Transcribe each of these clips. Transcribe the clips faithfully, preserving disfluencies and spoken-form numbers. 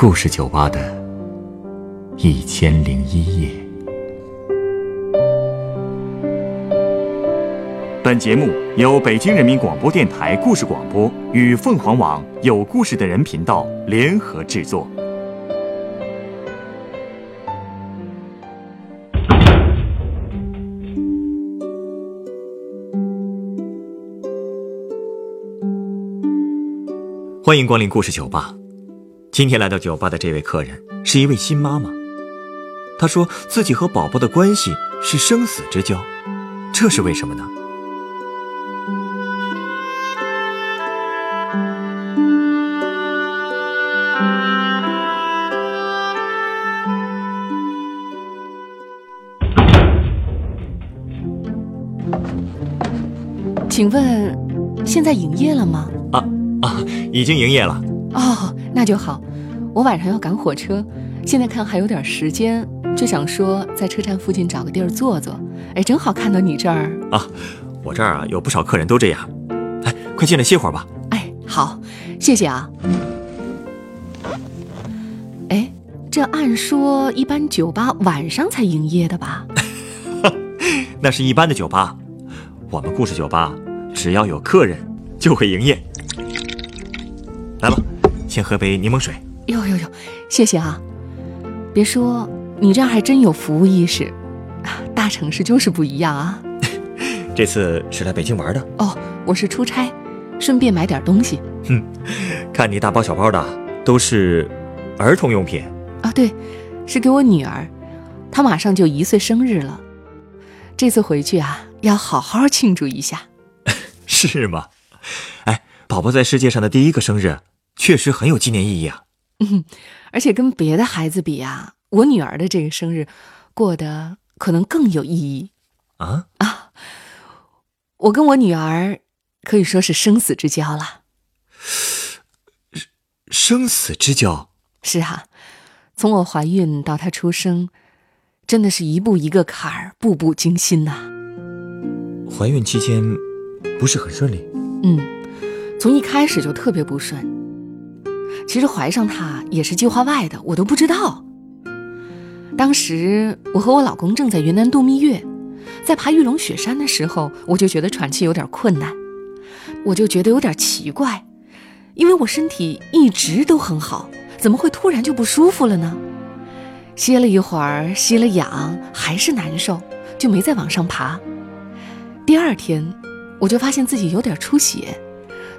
故事酒吧的一千零一夜。本节目由北京人民广播电台故事广播与凤凰网有故事的人频道联合制作。欢迎光临故事酒吧。今天来到酒吧的这位客人是一位新妈妈，她说自己和宝宝的关系是生死之交，这是为什么呢？请问现在营业了吗？啊啊，已经营业了。哦，那就好，我晚上要赶火车，现在看还有点时间，就想说在车站附近找个地儿坐坐。哎，正好看到你这儿啊。我这儿啊有不少客人都这样。哎，快进来歇会儿吧。哎，好，谢谢啊。哎，这按说一般酒吧晚上才营业的吧？那是一般的酒吧，我们故事酒吧只要有客人就会营业。来吧，先喝杯柠檬水。哟哟哟，谢谢啊！别说，你这样还真有服务意识，大城市就是不一样啊。这次是来北京玩的？哦，我是出差，顺便买点东西。嗯，看你大包小包的，都是儿童用品啊。对，是给我女儿，她马上就一岁生日了，这次回去啊，要好好庆祝一下。是吗？哎，宝宝在世界上的第一个生日确实很有纪念意义啊。嗯，而且跟别的孩子比啊，我女儿的这个生日过得可能更有意义啊。啊，我跟我女儿可以说是生死之交了。生死之交？是啊，从我怀孕到她出生，真的是一步一个坎儿，步步惊心呐、啊。怀孕期间不是很顺利？嗯，从一开始就特别不顺，其实怀上他也是计划外的，我都不知道。当时我和我老公正在云南度蜜月，在爬玉龙雪山的时候，我就觉得喘气有点困难，我就觉得有点奇怪，因为我身体一直都很好，怎么会突然就不舒服了呢？歇了一会儿，吸了氧，还是难受，就没再往上爬。第二天，我就发现自己有点出血，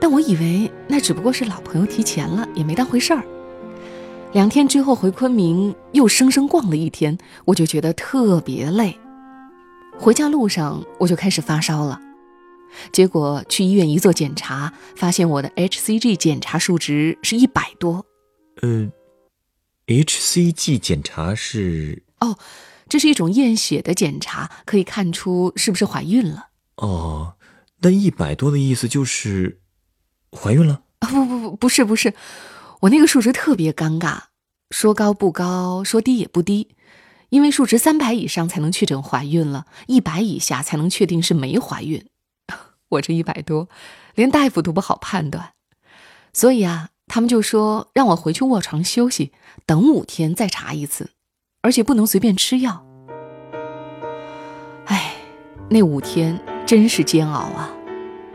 但我以为那只不过是老朋友提前了，也没当回事儿。两天之后回昆明，又生生逛了一天，我就觉得特别累。回家路上我就开始发烧了，结果去医院一做检查，发现我的 H C G 检查数值是一百多。呃 ，H C G 检查是？哦，这是一种验血的检查，可以看出是不是怀孕了。哦，那一百多的意思就是？怀孕了？不不不，不是不是，我那个数值特别尴尬，说高不高，说低也不低，因为数值三百以上才能确诊怀孕了，一百以下才能确定是没怀孕。我这一百多，连大夫都不好判断，所以啊，他们就说让我回去卧床休息，等五天再查一次，而且不能随便吃药。哎，那五天真是煎熬啊，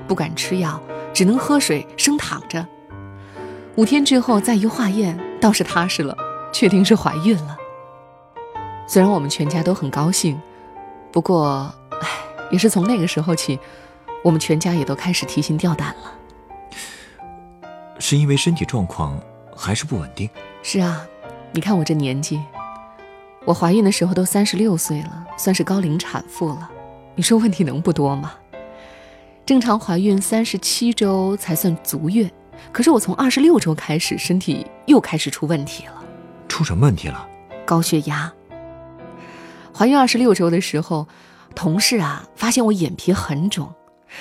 不敢吃药。只能喝水生躺着。五天之后再一化验，倒是踏实了，确定是怀孕了。虽然我们全家都很高兴，不过唉，也是从那个时候起，我们全家也都开始提心吊胆了。是因为身体状况还是不稳定？是啊，你看我这年纪，我怀孕的时候都三十六岁了，算是高龄产妇了，你说问题能不多吗？正常怀孕三十七周才算足月，可是我从二十六周开始，身体又开始出问题了。出什么问题了？高血压。怀孕二十六周的时候，同事啊发现我眼皮很肿，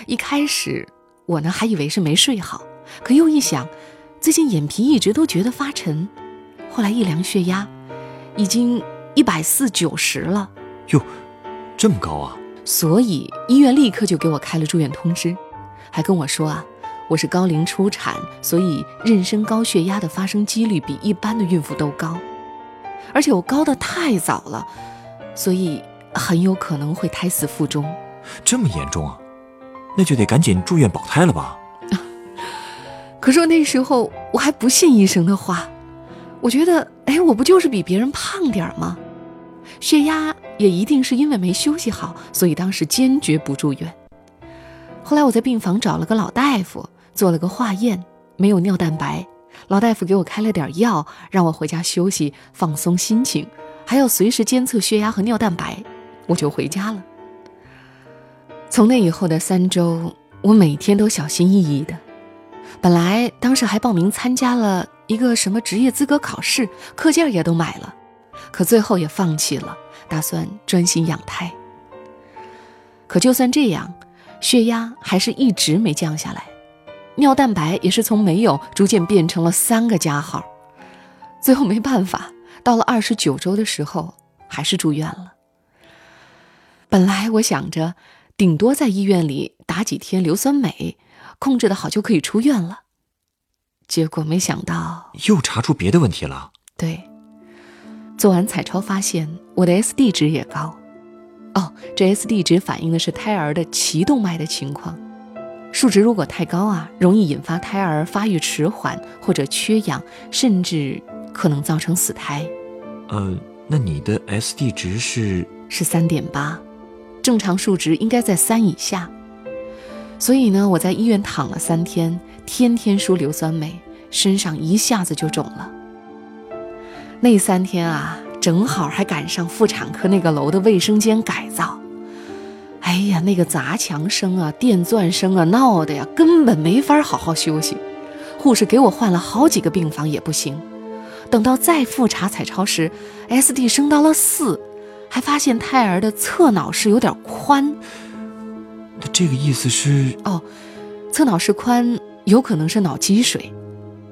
一开始我呢还以为是没睡好，可又一想，最近眼皮一直都觉得发沉，后来一量血压，已经一百四九十了。哟，这么高啊！所以医院立刻就给我开了住院通知，还跟我说啊，我是高龄初产，所以妊娠高血压的发生几率比一般的孕妇都高，而且我高得太早了，所以很有可能会胎死腹中。这么严重啊？那就得赶紧住院保胎了吧。可是我那时候我还不信医生的话，我觉得哎，我不就是比别人胖点吗？血压也一定是因为没休息好，所以当时坚决不住院。后来我在病房找了个老大夫，做了个化验，没有尿蛋白。老大夫给我开了点药，让我回家休息放松心情，还要随时监测血压和尿蛋白。我就回家了。从那以后的三周，我每天都小心翼翼的。本来当时还报名参加了一个什么职业资格考试，课件也都买了，可最后也放弃了，打算专心养胎。可就算这样，血压还是一直没降下来，尿蛋白也是从没有逐渐变成了三个加号。最后没办法，到了二十九周的时候还是住院了。本来我想着顶多在医院里打几天硫酸镁，控制得好就可以出院了，结果没想到又查出别的问题了。对，做完彩超发现我的 S D 值也高。哦，这 S D 值反映的是胎儿的脐动脉的情况，数值如果太高啊，容易引发胎儿发育迟缓或者缺氧，甚至可能造成死胎。呃，那你的 S D 值是？是 三点八， 正常数值应该在三以下。所以呢，我在医院躺了三天，天天输硫酸镁，身上一下子就肿了。那三天啊，正好还赶上妇产科那个楼的卫生间改造。哎呀，那个砸墙声啊，电钻声啊，闹得呀根本没法好好休息。护士给我换了好几个病房也不行。等到再复查彩超时 S D 升到了四，还发现胎儿的侧脑室有点宽。那这个意思是？哦，侧脑室宽有可能是脑积水，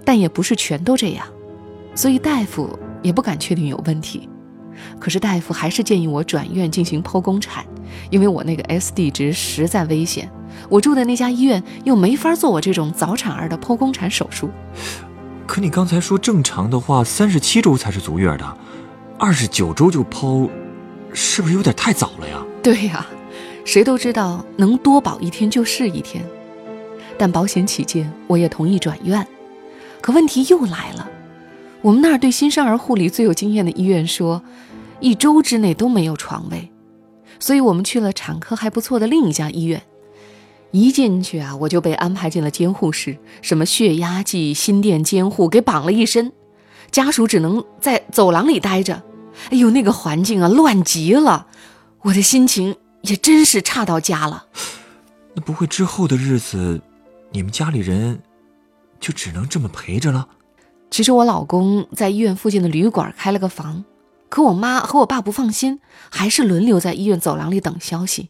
但也不是全都这样，所以大夫也不敢确定有问题。可是大夫还是建议我转院进行剖宫产，因为我那个 S D 值实在危险，我住的那家医院又没法做我这种早产儿的剖宫产手术。可你刚才说正常的话三十七周才是足月的，二十九周就剖，是不是有点太早了呀？对呀、啊，谁都知道能多保一天就是一天，但保险起见我也同意转院。可问题又来了，我们那儿对新生儿护理最有经验的医院说，一周之内都没有床位，所以我们去了产科还不错的另一家医院。一进去啊，我就被安排进了监护室，什么血压计、心电监护给绑了一身，家属只能在走廊里待着。哎呦，那个环境啊，乱极了，我的心情也真是差到家了。那不会之后的日子，你们家里人就只能这么陪着了？其实我老公在医院附近的旅馆开了个房，可我妈和我爸不放心，还是轮流在医院走廊里等消息。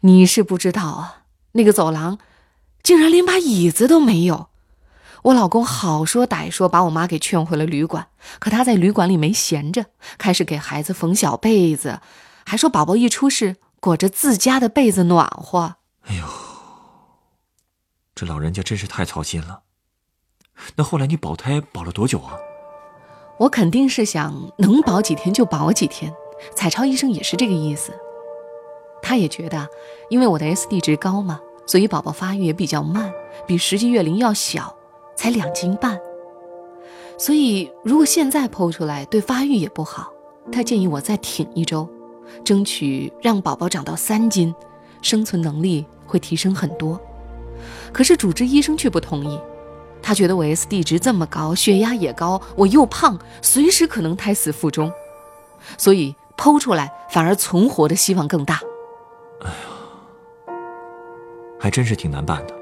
你是不知道啊，那个走廊竟然连把椅子都没有。我老公好说歹说把我妈给劝回了旅馆，可她在旅馆里没闲着，开始给孩子缝小被子，还说宝宝一出世裹着自家的被子暖和。哎呦，这老人家真是太操心了。那后来你保胎保了多久啊？我肯定是想能保几天就保几天，彩超医生也是这个意思。他也觉得因为我的 S D 值高嘛，所以宝宝发育也比较慢，比实际月龄要小，才两斤半，所以如果现在剖出来对发育也不好。他建议我再挺一周，争取让宝宝长到三斤，生存能力会提升很多。可是主治医生却不同意，他觉得我 S D 值这么高，血压也高，我又胖，随时可能胎死腹中，所以剖出来反而存活的希望更大。哎呀，还真是挺难办的。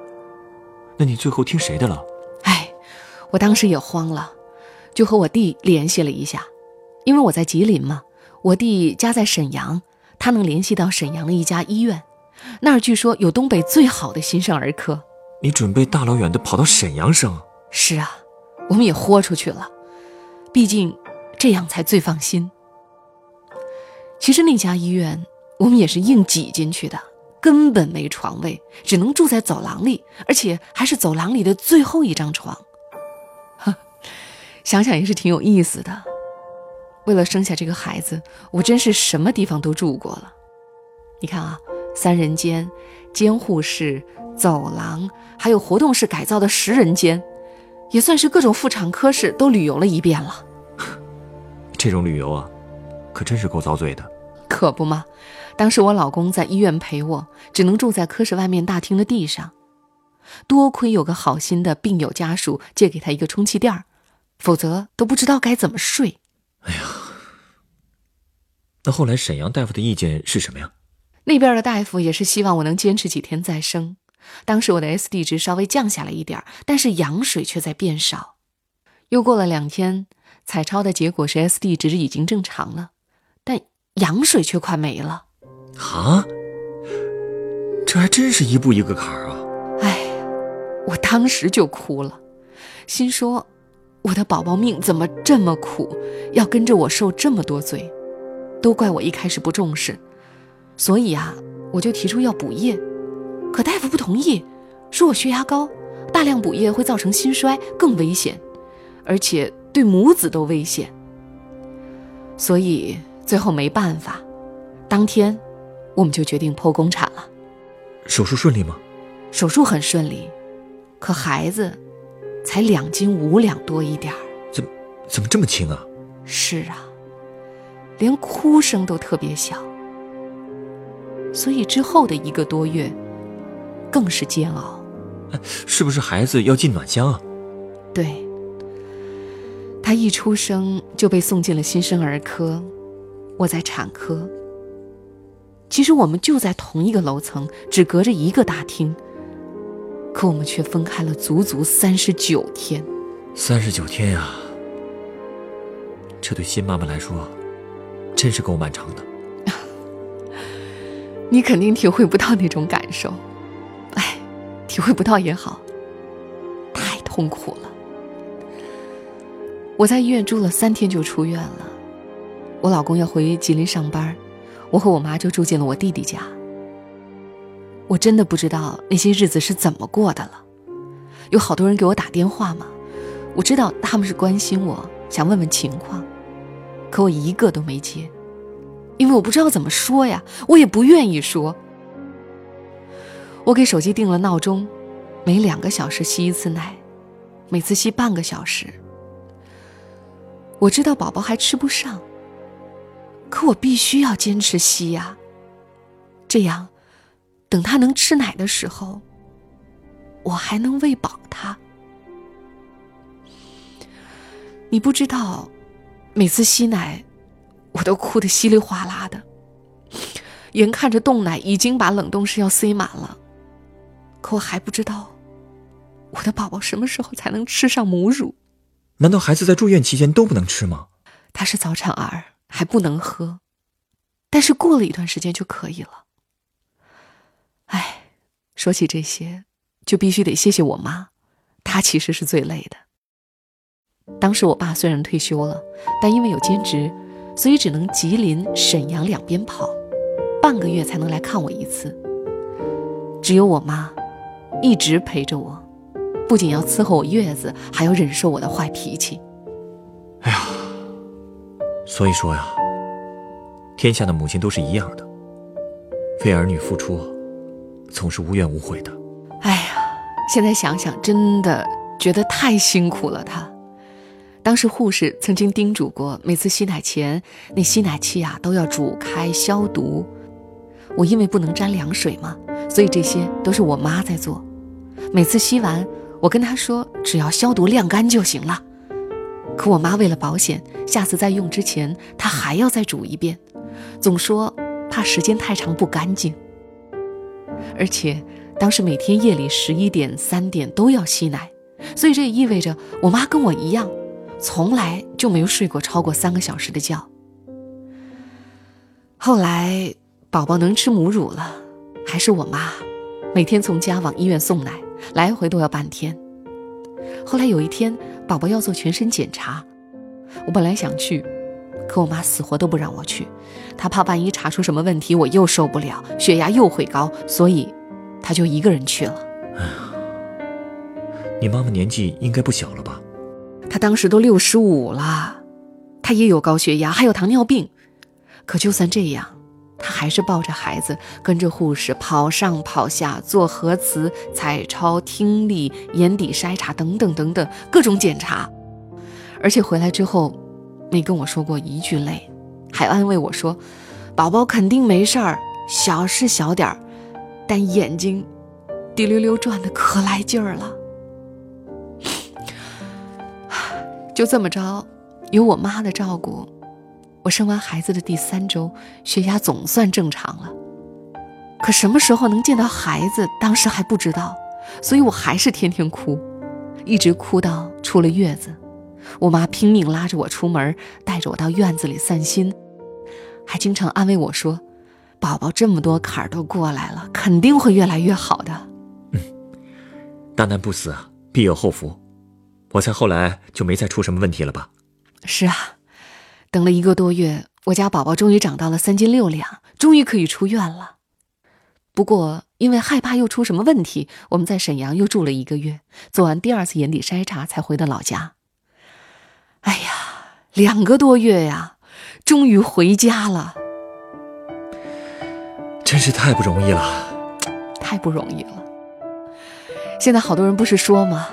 那你最后听谁的了？哎，我当时也慌了，就和我弟联系了一下，因为我在吉林嘛，我弟家在沈阳，他能联系到沈阳的一家医院，那儿据说有东北最好的新生儿科。你准备大老远的跑到沈阳生？是啊，我们也豁出去了，毕竟这样才最放心。其实那家医院我们也是硬挤进去的，根本没床位，只能住在走廊里，而且还是走廊里的最后一张床。想想也是挺有意思的。为了生下这个孩子，我真是什么地方都住过了。你看啊，三人间、监护室、走廊，还有活动室改造的十人间，也算是各种妇产科室都旅游了一遍了。这种旅游啊，可真是够遭罪的。可不嘛，当时我老公在医院陪我，只能住在科室外面大厅的地上。多亏有个好心的病友家属借给他一个充气垫，否则都不知道该怎么睡。哎呀，那后来沈阳大夫的意见是什么呀？那边的大夫也是希望我能坚持几天再生。当时我的 S D 值稍微降下来一点，但是羊水却在变少。又过了两天，彩超的结果是 S D 值已经正常了，但羊水却快没了。啊，这还真是一步一个坎儿啊！哎，我当时就哭了，心说我的宝宝命怎么这么苦，要跟着我受这么多罪，都怪我一开始不重视。所以啊，我就提出要补液，可大夫不同意，说我血压高，大量补液会造成心衰，更危险，而且对母子都危险。所以最后没办法，当天我们就决定剖宫产了。手术顺利吗？手术很顺利，可孩子才两斤五两多一点儿。怎么怎么这么轻啊？是啊，连哭声都特别小。所以之后的一个多月更是煎熬。是不是孩子要进暖箱啊？对，他一出生就被送进了新生儿科，我在产科。其实我们就在同一个楼层，只隔着一个大厅，可我们却分开了足足三十九天。三十九天呀、啊，这对新妈妈来说，真是够漫长的。你肯定体会不到那种感受，哎，体会不到也好，太痛苦了。我在医院住了三天就出院了，我老公要回吉林上班，我和我妈就住进了我弟弟家。我真的不知道那些日子是怎么过的了，有好多人给我打电话嘛，我知道他们是关心我，想问问情况，可我一个都没接。因为我不知道怎么说呀，我也不愿意说。我给手机定了闹钟，每两个小时吸一次奶，每次吸半个小时。我知道宝宝还吃不上，可我必须要坚持吸呀，这样等他能吃奶的时候，我还能喂饱他。你不知道，每次吸奶我都哭得稀里哗啦的，眼看着冻奶已经把冷冻室要塞满了，可我还不知道我的宝宝什么时候才能吃上母乳。难道孩子在住院期间都不能吃吗？他是早产儿，还不能喝，但是过了一段时间就可以了。哎，说起这些就必须得谢谢我妈，她其实是最累的。当时我爸虽然退休了，但因为有兼职，所以只能吉林、沈阳两边跑，半个月才能来看我一次。只有我妈一直陪着我，不仅要伺候我月子，还要忍受我的坏脾气。哎呀，所以说呀，天下的母亲都是一样的，为儿女付出总是无怨无悔的。哎呀，现在想想真的觉得太辛苦了她。当时护士曾经叮嘱过，每次吸奶前那吸奶器啊都要煮开消毒。我因为不能沾凉水嘛，所以这些都是我妈在做。每次吸完，我跟她说只要消毒晾干就行了。可我妈为了保险，下次再用之前她还要再煮一遍，总说怕时间太长不干净。而且当时每天夜里十一点、三点都要吸奶，所以这也意味着我妈跟我一样，从来就没有睡过超过三个小时的觉。后来宝宝能吃母乳了，还是我妈每天从家往医院送奶，来回都要半天。后来有一天宝宝要做全身检查，我本来想去，可我妈死活都不让我去，她怕万一查出什么问题我又受不了，血压又会高，所以她就一个人去了。哎呀，你妈妈年纪应该不小了吧？她当时都六十五了，她也有高血压，还有糖尿病。可就算这样，她还是抱着孩子跟着护士跑上跑下，做核磁、彩超、听力、眼底筛查等等等等各种检查，而且回来之后没跟我说过一句累，还安慰我说宝宝肯定没事儿，小是小点儿，但眼睛滴溜溜转的可来劲儿了。就这么着，有我妈的照顾，我生完孩子的第三周血压总算正常了。可什么时候能见到孩子当时还不知道，所以我还是天天哭，一直哭到出了月子。我妈拼命拉着我出门，带着我到院子里散心，还经常安慰我说宝宝这么多坎儿都过来了，肯定会越来越好的。嗯，大难不死必有后福，我猜后来就没再出什么问题了吧？是啊，等了一个多月，我家宝宝终于长到了三斤六两，终于可以出院了。不过因为害怕又出什么问题，我们在沈阳又住了一个月，做完第二次眼底筛查才回到老家。哎呀，两个多月呀，终于回家了。真是太不容易了，太不容易了。现在好多人不是说吗？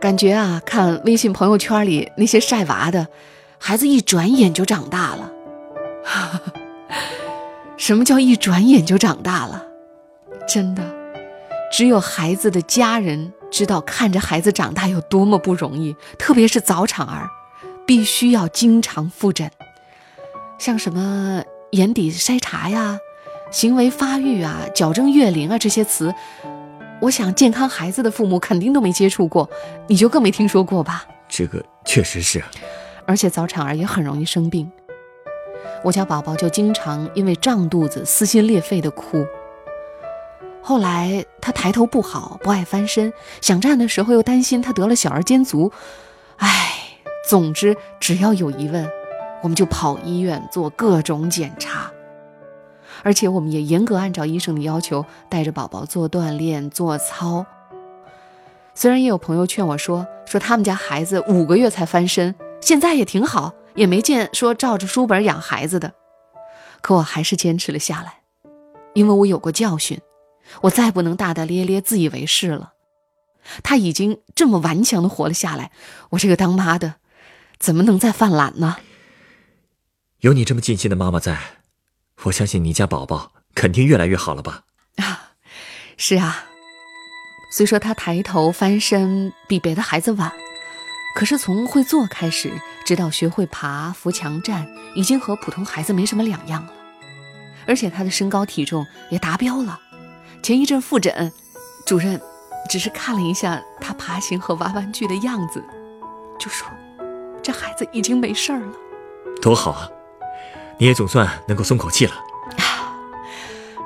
感觉啊，看微信朋友圈里那些晒娃的，孩子一转眼就长大了。什么叫一转眼就长大了？真的，只有孩子的家人知道看着孩子长大有多么不容易，特别是早产儿，必须要经常复诊。像什么眼底筛查呀、行为发育啊、矫正月龄啊这些词，我想健康孩子的父母肯定都没接触过，你就更没听说过吧？这个确实是，而且早产儿也很容易生病。我家宝宝就经常因为胀肚子撕心裂肺的哭，后来他抬头不好，不爱翻身，想站的时候又担心他得了小儿尖足。唉，总之只要有疑问，我们就跑医院做各种检查，而且我们也严格按照医生的要求带着宝宝做锻炼做操。虽然也有朋友劝我说说他们家孩子五个月才翻身，现在也挺好，也没见说照着书本养孩子的，可我还是坚持了下来。因为我有过教训，我再不能大大咧咧自以为是了。他已经这么顽强地活了下来，我这个当妈的怎么能再犯懒呢？有你这么尽心的妈妈在，我相信你家宝宝肯定越来越好了吧？啊，是啊，虽说他抬头翻身比别的孩子晚，可是从会坐开始，直到学会爬、扶墙站，已经和普通孩子没什么两样了。而且他的身高体重也达标了。前一阵复诊，主任只是看了一下他爬行和玩玩具的样子，就说这孩子已经没事儿了。多好啊，你也总算能够松口气了。啊，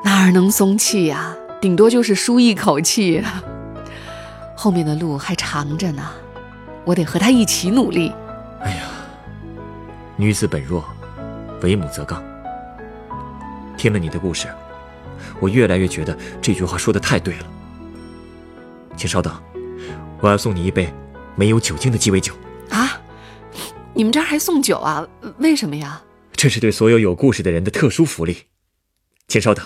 哪儿能松气呀，顶多就是舒一口气啊。后面的路还长着呢，我得和他一起努力。哎呀，女子本弱，为母则刚。听了你的故事，我越来越觉得这句话说得太对了。请稍等，我要送你一杯没有酒精的鸡尾酒。啊，你们这儿还送酒啊？为什么呀？这是对所有有故事的人的特殊福利，请稍等。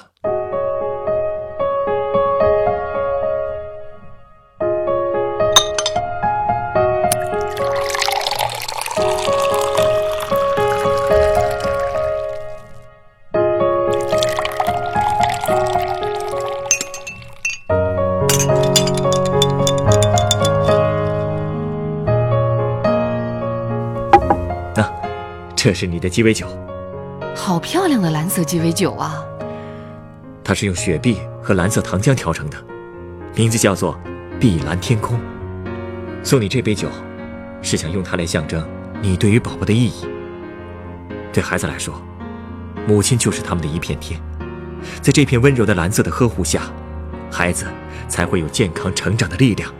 那、啊，这是你的鸡尾酒。好漂亮的蓝色鸡尾酒啊，它是用雪碧和蓝色糖浆调成的，名字叫做碧蓝天空。送你这杯酒是想用它来象征你对于宝宝的意义。对孩子来说，母亲就是他们的一片天，在这片温柔的蓝色的呵护下，孩子才会有健康成长的力量。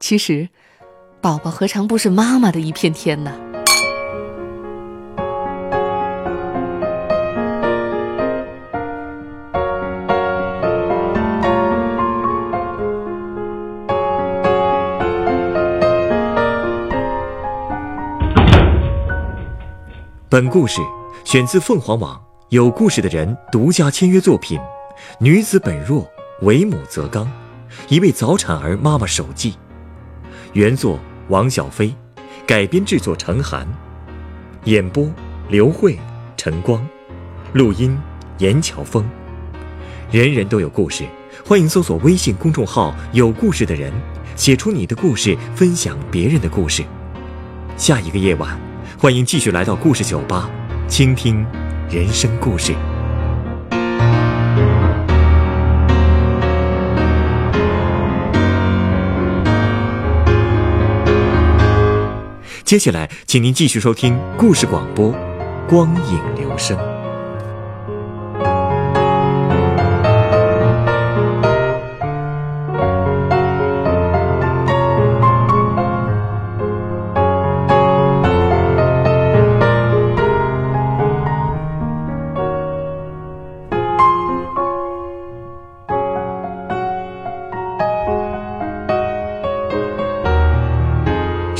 其实宝宝何尝不是妈妈的一片天呢？本故事选自凤凰网有故事的人独家签约作品《女子本弱，为母则刚》，一位早产儿妈妈手记，原作王小飞，改编制作程涵，演播刘慧、陈光，录音严乔峰。人人都有故事，欢迎搜索微信公众号有故事的人，写出你的故事，分享别人的故事。下一个夜晚，欢迎继续来到故事酒吧，倾听人生故事。接下来请您继续收听故事广播光影流声。